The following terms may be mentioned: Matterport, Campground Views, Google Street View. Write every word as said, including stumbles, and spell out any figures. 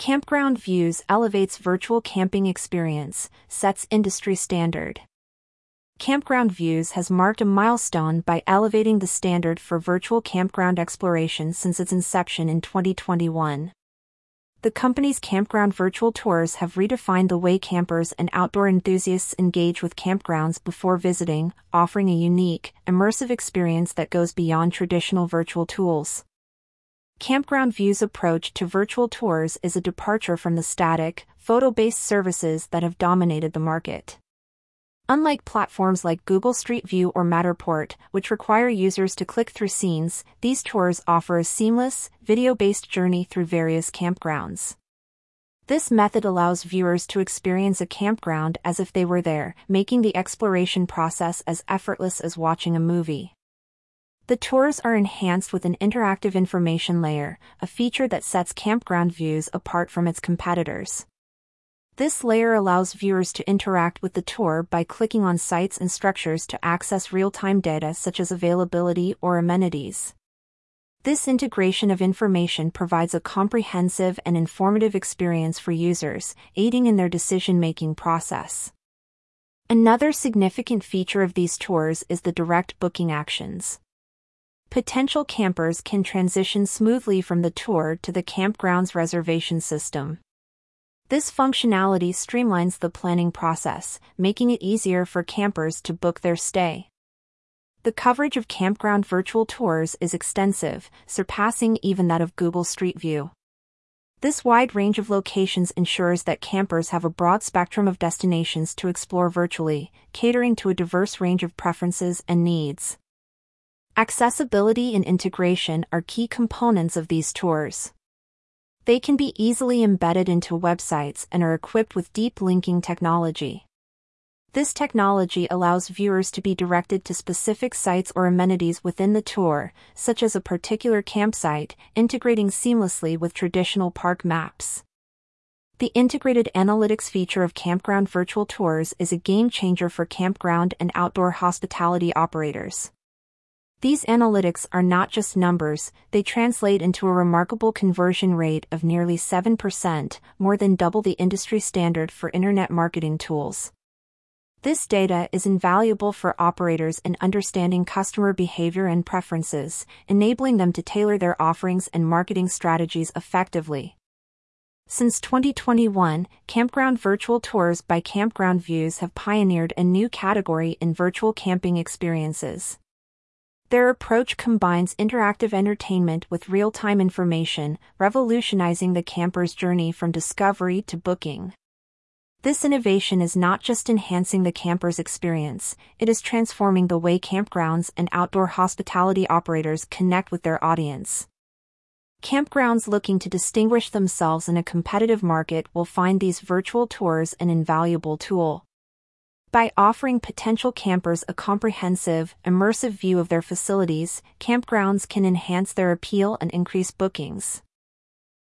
Campground Views elevates virtual camping experience, sets industry standard. Campground Views has marked a milestone by elevating the standard for virtual campground exploration since its inception in twenty twenty-one. The company's campground virtual tours have redefined the way campers and outdoor enthusiasts engage with campgrounds before visiting, offering a unique, immersive experience that goes beyond traditional virtual tools. Campground View's approach to virtual tours is a departure from the static, photo-based services that have dominated the market. Unlike platforms like Google Street View or Matterport, which require users to click through scenes, these tours offer a seamless, video-based journey through various campgrounds. This method allows viewers to experience a campground as if they were there, making the exploration process as effortless as watching a movie. The tours are enhanced with an interactive information layer, a feature that sets Campground Views apart from its competitors. This layer allows viewers to interact with the tour by clicking on sites and structures to access real-time data such as availability or amenities. This integration of information provides a comprehensive and informative experience for users, aiding in their decision-making process. Another significant feature of these tours is the direct booking actions. Potential campers can transition smoothly from the tour to the campground's reservation system. This functionality streamlines the planning process, making it easier for campers to book their stay. The coverage of campground virtual tours is extensive, surpassing even that of Google Street View. This wide range of locations ensures that campers have a broad spectrum of destinations to explore virtually, catering to a diverse range of preferences and needs. Accessibility and integration are key components of these tours. They can be easily embedded into websites and are equipped with deep linking technology. This technology allows viewers to be directed to specific sites or amenities within the tour, such as a particular campsite, integrating seamlessly with traditional park maps. The integrated analytics feature of campground virtual tours is a game changer for campground and outdoor hospitality operators. These analytics are not just numbers, they translate into a remarkable conversion rate of nearly seven percent, more than double the industry standard for internet marketing tools. This data is invaluable for operators in understanding customer behavior and preferences, enabling them to tailor their offerings and marketing strategies effectively. Since twenty twenty-one, Campground Virtual Tours by Campground Views have pioneered a new category in virtual camping experiences. Their approach combines interactive entertainment with real-time information, revolutionizing the camper's journey from discovery to booking. This innovation is not just enhancing the camper's experience, it is transforming the way campgrounds and outdoor hospitality operators connect with their audience. Campgrounds looking to distinguish themselves in a competitive market will find these virtual tours an invaluable tool. By offering potential campers a comprehensive, immersive view of their facilities, campgrounds can enhance their appeal and increase bookings.